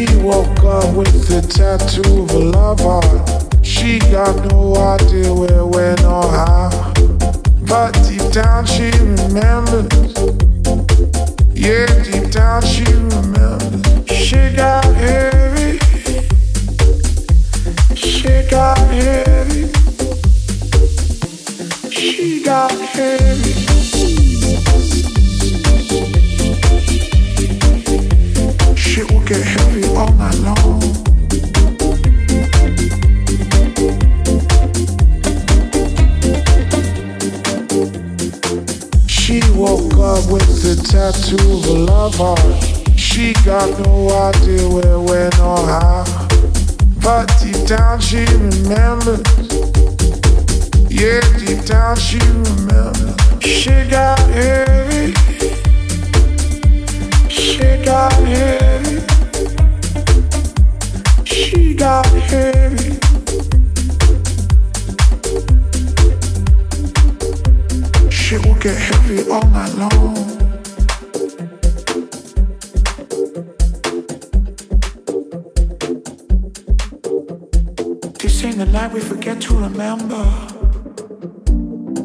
She woke up with the tattoo of a lover. She got no idea where, when or how, but deep down she remembers. Yeah, deep down she remembers. She got heavy. She got heavy. She got heavy. Shit will get heavy all night long. She woke up with the tattoo of a lover. She got no idea where, when or how, but deep down she remembers. Yeah, deep down she remembers. She got heavy. She got heavy. She got heavy. Shit will get heavy all night long. This ain't the night we forget to remember.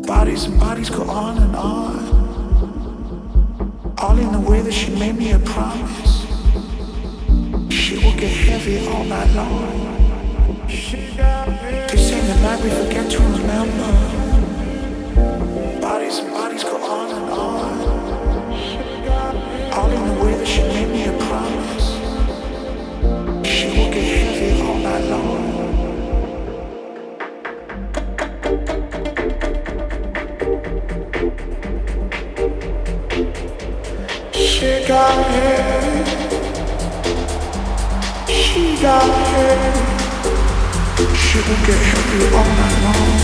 Bodies and bodies go on and on, all in the way that she made me a promise. She will get heavy all night long. This ain't the night we forget to remember. Bodies and bodies go on and on, all in the way that she made me a promise. She will get heavy all night long. She got heavy. She got heavy. She will get heavy all night long.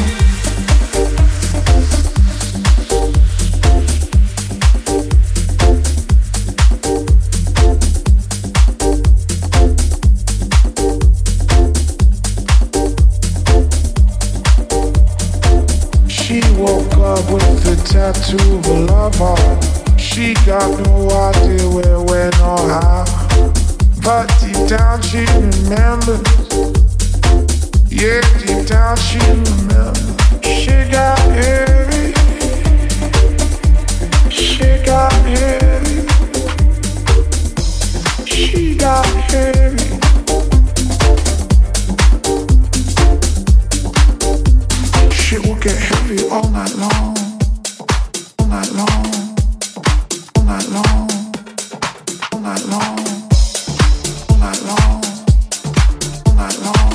She woke up with the tattoo of a lover. She got no idea where, when or how, but deep down she remembers. Yeah, deep down she remembers. She got heavy. She got heavy. She got heavy. Shit will get heavy all night long. All night long. All night long, all night long, all night long, all night long.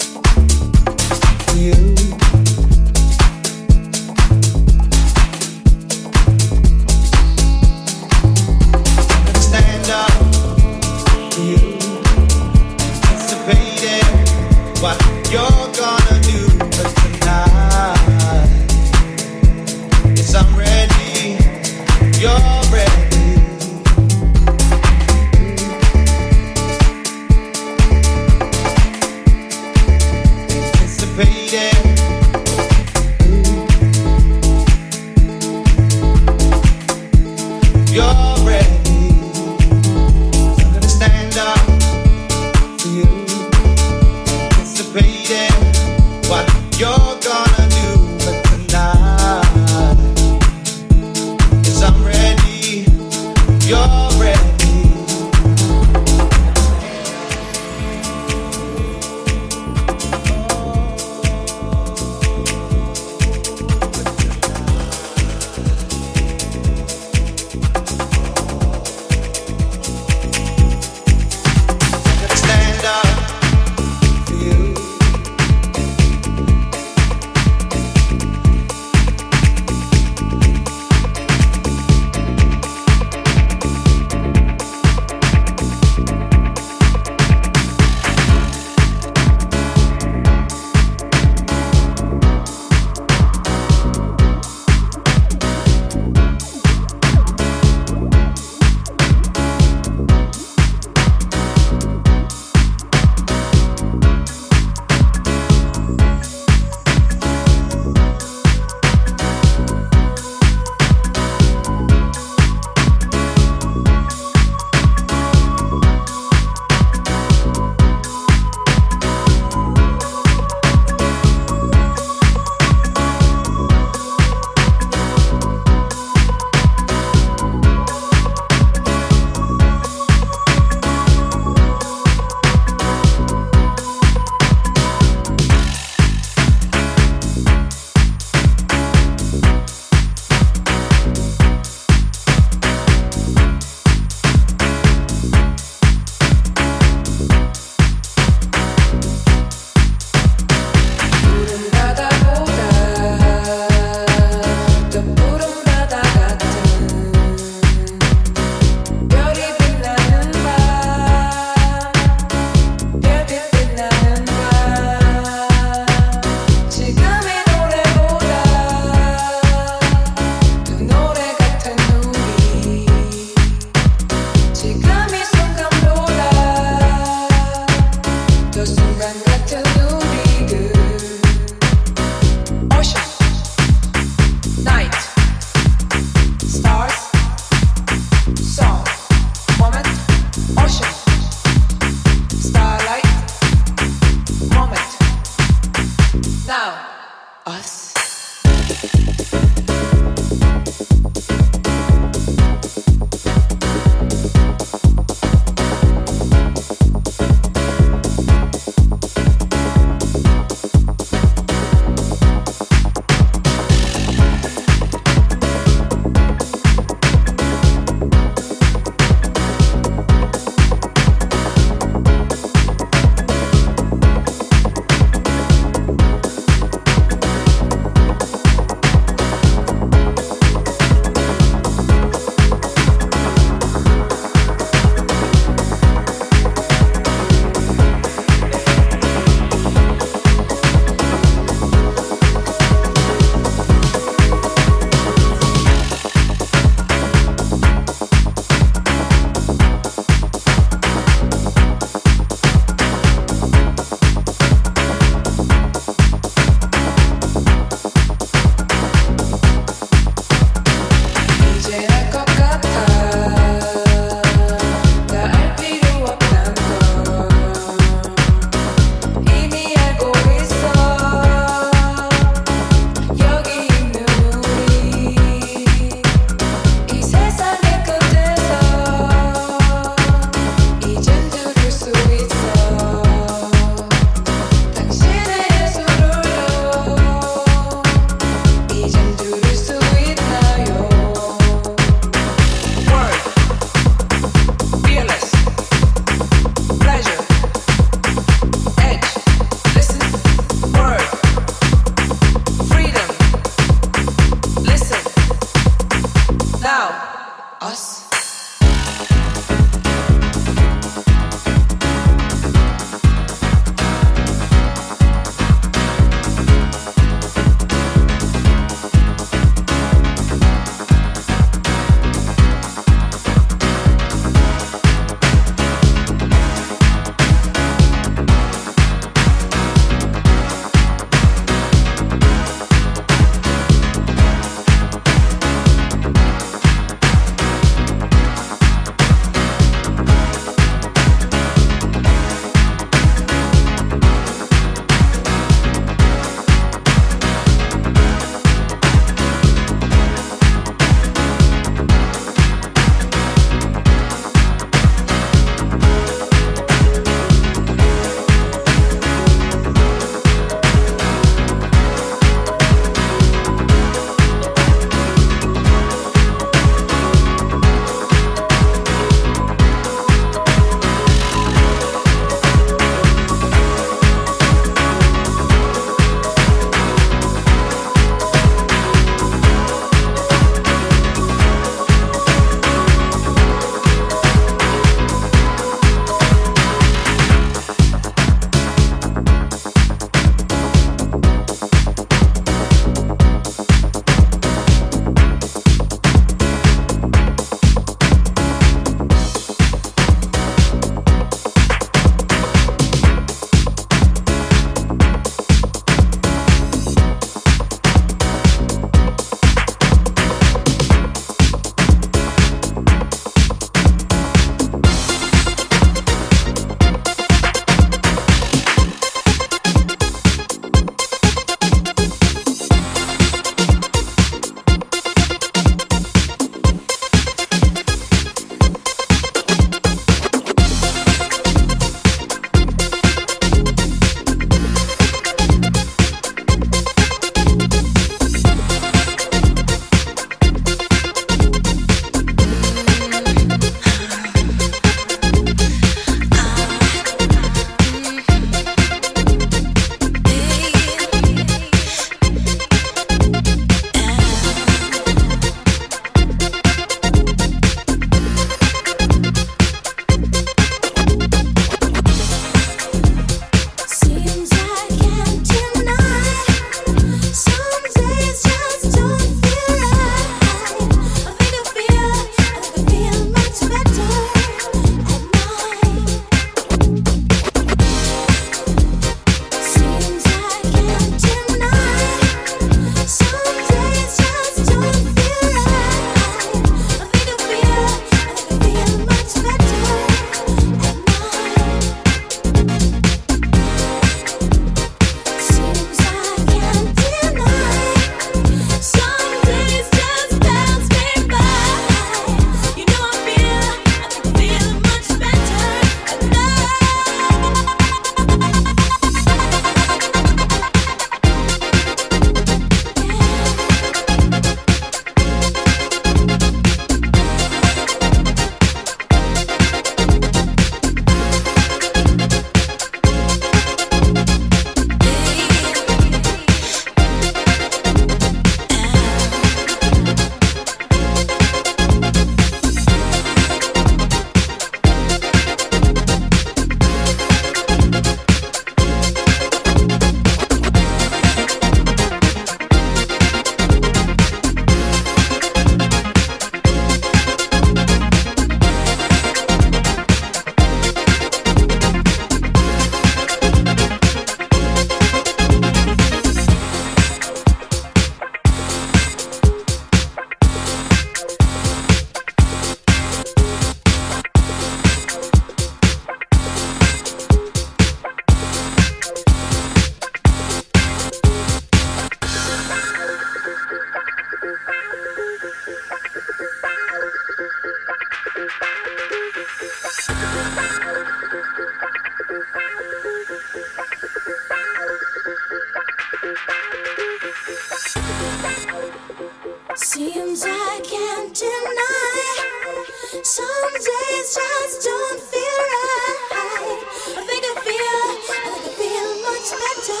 Seems I can't deny. Some days just don't feel right. I think I feel much better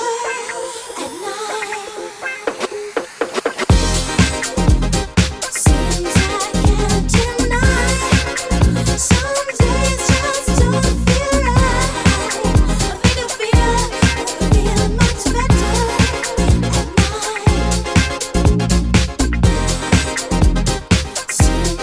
at night. See you.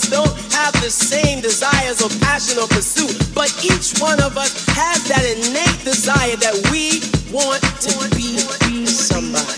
us don't have the same desires or passion or pursuit, but each one of us has that innate desire that we want to be somebody.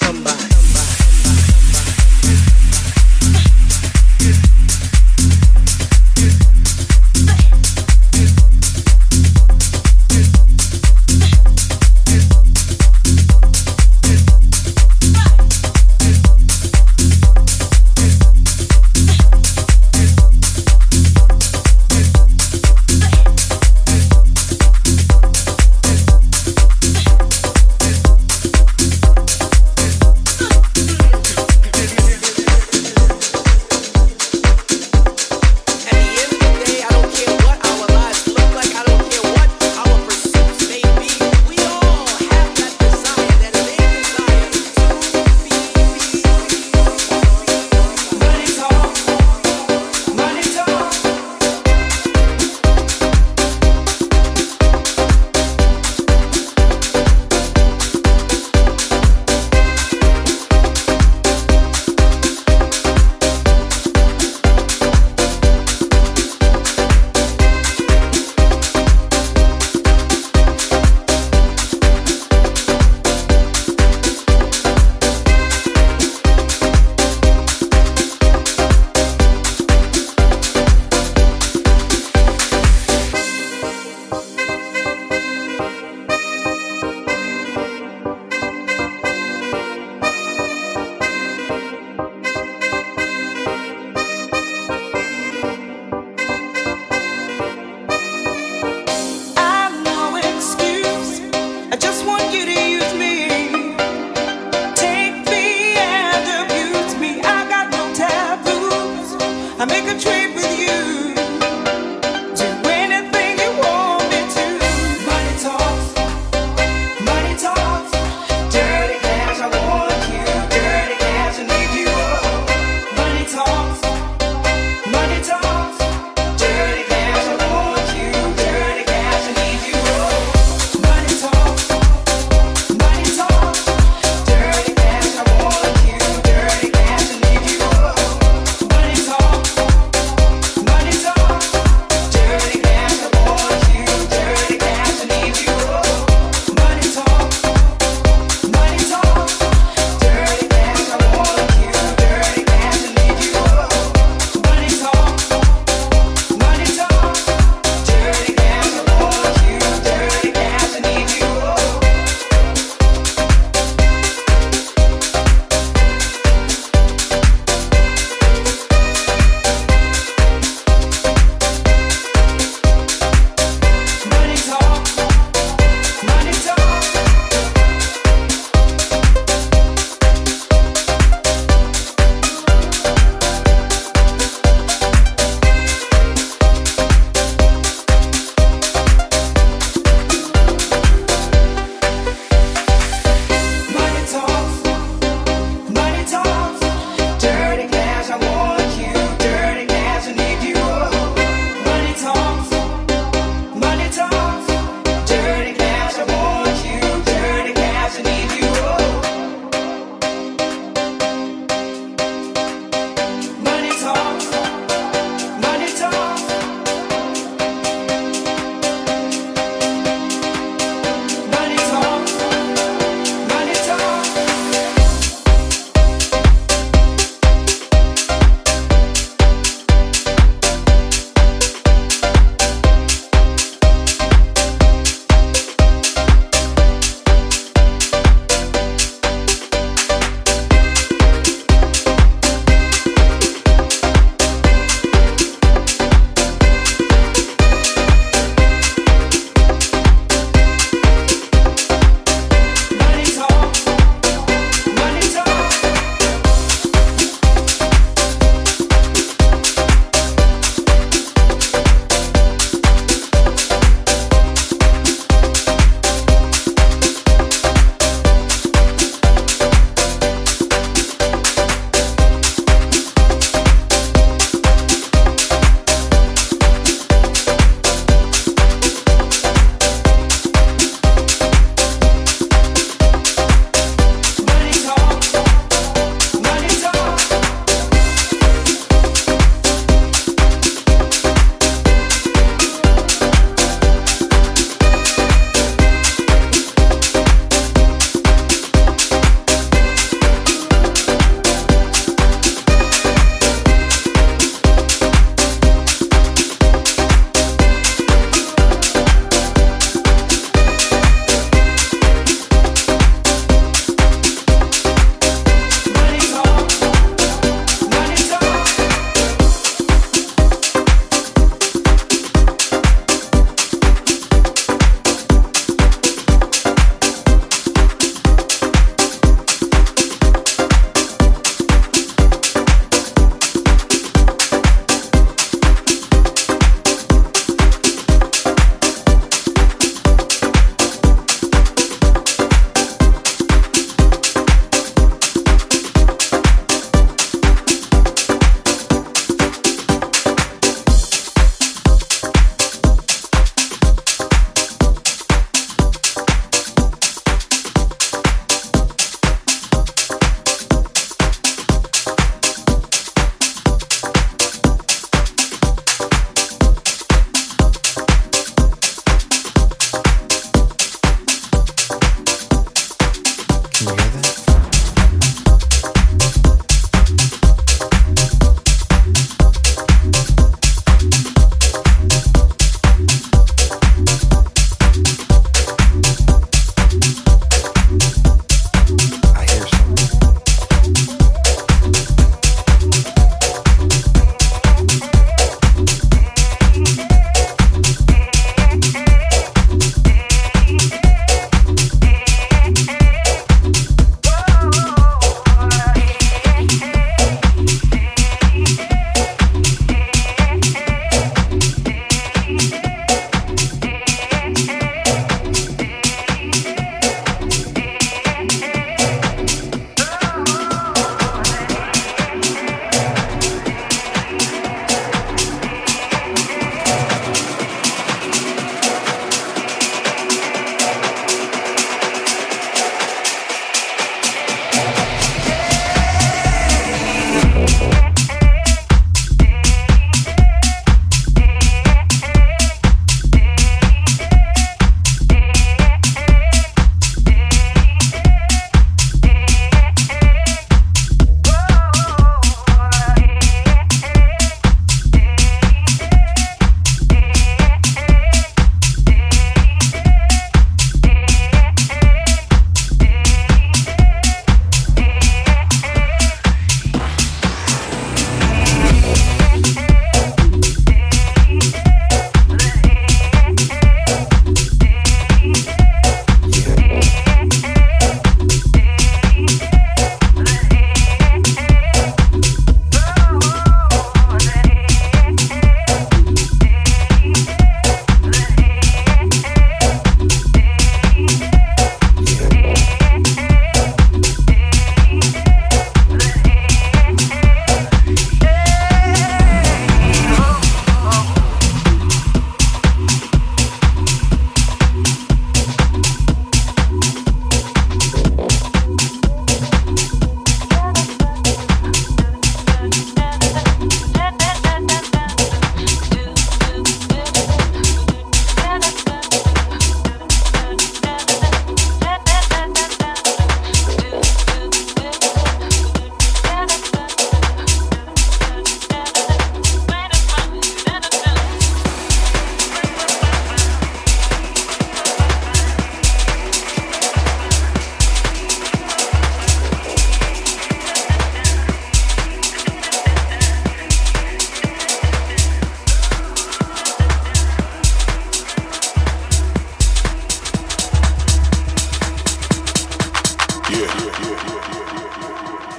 Yeah.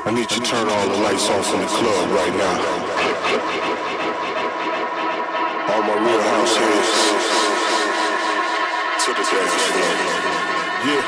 I need you to turn all the lights off in the club right now. All my real house heads to the dance floor. Yeah.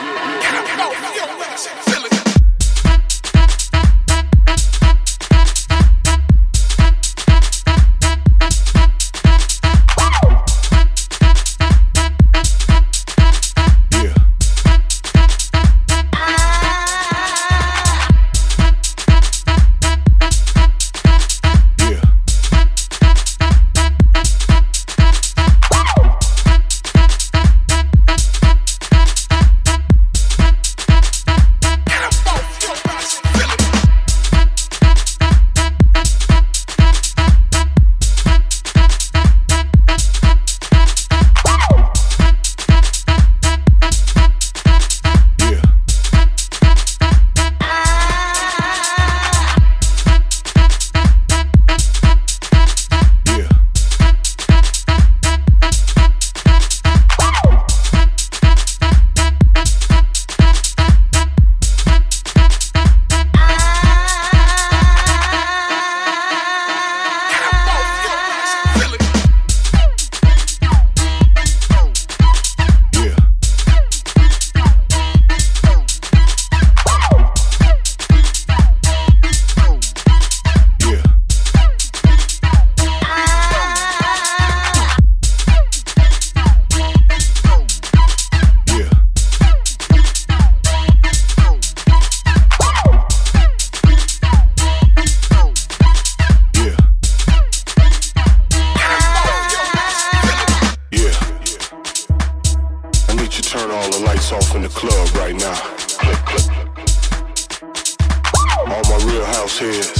Feel it.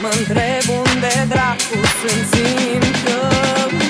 Mă întreb unde dracu sunt, simt că